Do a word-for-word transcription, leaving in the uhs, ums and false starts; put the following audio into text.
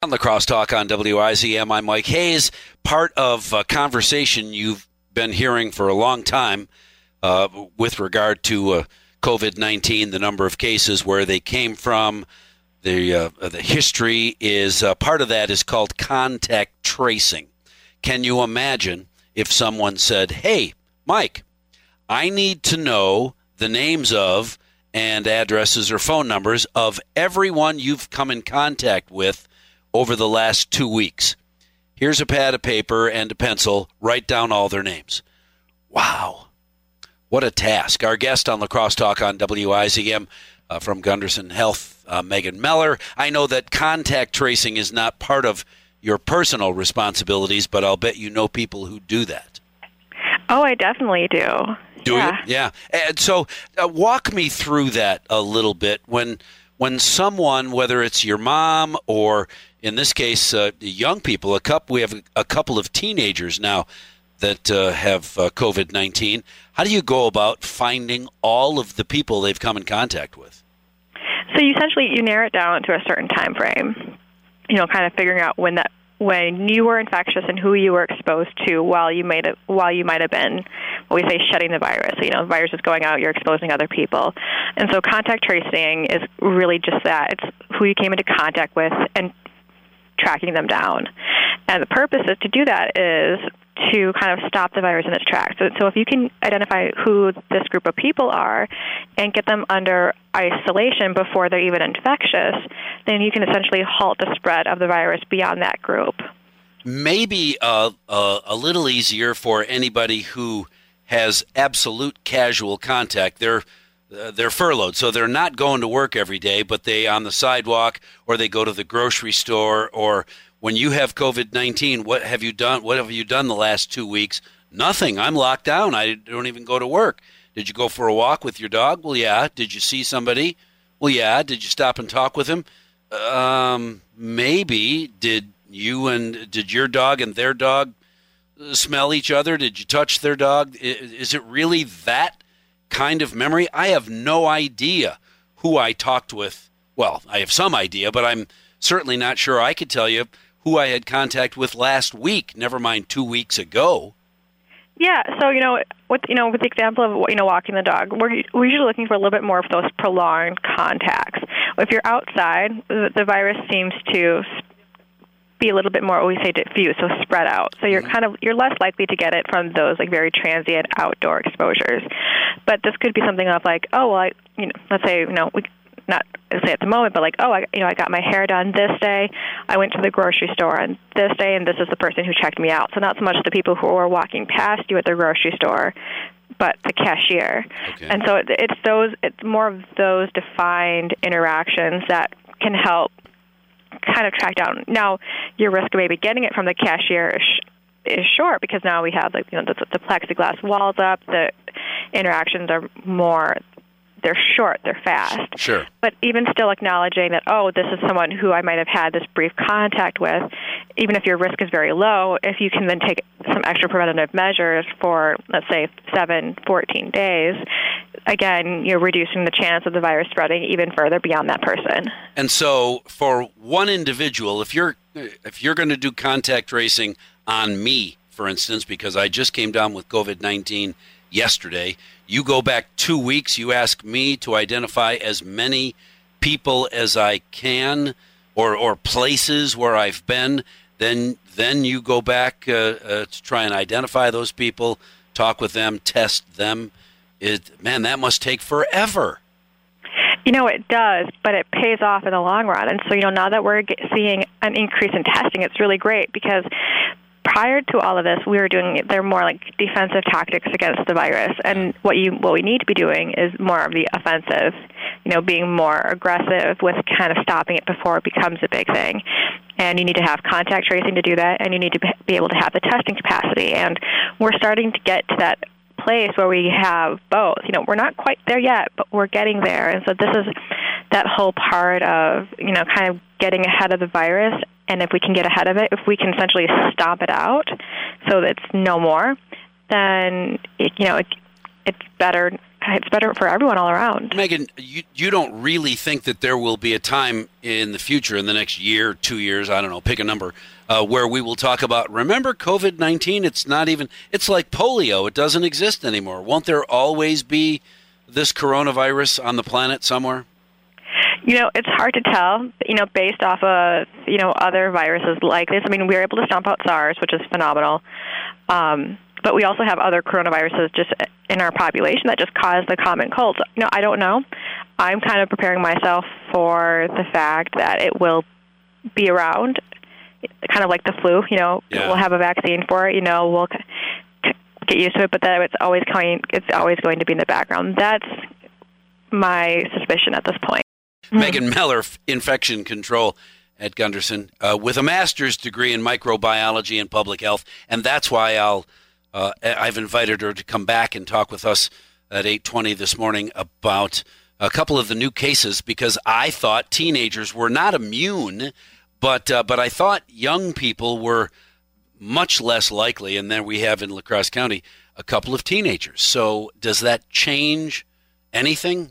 On the Crosstalk on W I Z M, I'm Mike Hayes. Part of a conversation you've been hearing for a long time uh, with regard to uh, COVID nineteen, the number of cases, where they came from, the uh, the history is uh, part of that is called contact tracing. Can you imagine if someone said, "Hey, Mike, I need to know the names of and addresses or phone numbers of everyone you've come in contact with over the last two weeks. Here's a pad of paper and a pencil. Write down all their names." Wow. What a task. Our guest on the Crosstalk on W I Z M uh, from Gunderson Health, uh, Megan Meller. I know that contact tracing is not part of your personal responsibilities, but I'll bet you know people who do that. Oh, I definitely do. Do yeah. you? Yeah. And so uh, walk me through that a little bit. When When someone, whether it's your mom or, in this case, uh, young people, a couple, we have a couple of teenagers now that uh, have uh, COVID nineteen, how do you go about finding all of the people they've come in contact with? So you essentially, you narrow it down to a certain time frame, you know, kind of figuring out when that when you were infectious and who you were exposed to while you might have, while you might have been, what we say, shedding the virus. You know, the virus is going out, you're exposing other people. And so contact tracing is really just that. It's who you came into contact with and tracking them down. And the purpose is to do that is to kind of stop the virus in its tracks. So, so if you can identify who this group of people are and get them under isolation before they're even infectious, then you can essentially halt the spread of the virus beyond that group. Maybe uh, uh, a little easier for anybody who has absolute casual contact. They're uh, they're furloughed, so they're not going to work every day, but they on the sidewalk or they go to the grocery store or when you have COVID nineteen, what have you done? What have you done the last two weeks? Nothing. I'm locked down. I don't even go to work. Did you go for a walk with your dog? Well, yeah. Did you see somebody? Well, yeah. Did you stop and talk with him? Um, maybe. Did you and did your dog and their dog smell each other? Did you touch their dog? Is it really that kind of memory? I have no idea who I talked with. Well, I have some idea, but I'm certainly not sure I could tell you who I had contact with last week, never mind two weeks ago. Yeah, so, you know, with, you know, with the example of, you know, walking the dog, we're, we're usually looking for a little bit more of those prolonged contacts. If you're outside, the, the virus seems to be a little bit more, what we say, diffuse, so spread out. So you're kind of, you're less likely to get it from those, like, very transient outdoor exposures. But this could be something of, like, oh, well, I, you know, let's say, you know, we not say at the moment, but like, oh, I, you know, I got my hair done this day. I went to the grocery store on this day, and this is the person who checked me out. So not so much the people who were walking past you at the grocery store, but the cashier. Okay. And so it, it's those, it's more of those defined interactions that can help kind of track down. Now, your risk of maybe getting it from the cashier is, sh- is short because now we have, like, you know, the, the plexiglass walls up. The interactions are more. They're short, they're fast. Sure. But even still acknowledging that, oh, this is someone who I might have had this brief contact with, even if your risk is very low, if you can then take some extra preventative measures for, let's say, seven, fourteen days, again, you're reducing the chance of the virus spreading even further beyond that person. And so for one individual, if you're if you're going to do contact tracing on me, for instance, because I just came down with COVID nineteen yesterday, you go back two weeks, you ask me to identify as many people as I can or or places where I've been, then then you go back uh, uh, to try and identify those people, talk with them, test them. It, man, that must take forever. You know, it does, but it pays off in the long run. And so, you know, now that we're seeing an increase in testing, it's really great because prior to all of this, we were doing, they're more like defensive tactics against the virus. And what you what we need to be doing is more of the offensive, you know, being more aggressive with kind of stopping it before it becomes a big thing. And you need to have contact tracing to do that, and you need to be able to have the testing capacity. And we're starting to get to that place where we have both. You know, we're not quite there yet, but we're getting there. And so this is that whole part of, you know, kind of getting ahead of the virus. And if we can get ahead of it, if we can essentially stomp it out so that it's no more, then, it, you know, it, it's better it's better for everyone all around. Megan, you, you don't really think that there will be a time in the future, in the next year, two years, I don't know, pick a number, uh, where we will talk about, remember COVID nineteen, it's not even, it's like polio, it doesn't exist anymore. Won't there always be this coronavirus on the planet somewhere? You know, it's hard to tell, you know, based off of, you know, other viruses like this. I mean, we were able to stomp out SARS, which is phenomenal. Um, but we also have other coronaviruses just in our population that just cause the common cold. So, you know, I don't know. I'm kind of preparing myself for the fact that it will be around, kind of like the flu, you know. Yeah. We'll have a vaccine for it, you know, we'll get used to it, but that it's always coming, it's always going to be in the background. That's my suspicion at this point. Mm-hmm. Megan Meller, infection control at Gunderson, uh, with a master's degree in microbiology and public health, and that's why I'll uh, I've invited her to come back and talk with us at eight twenty this morning about a couple of the new cases, because I thought teenagers were not immune, but uh, but I thought young people were much less likely, and then we have in La Crosse County a couple of teenagers. So does that change anything?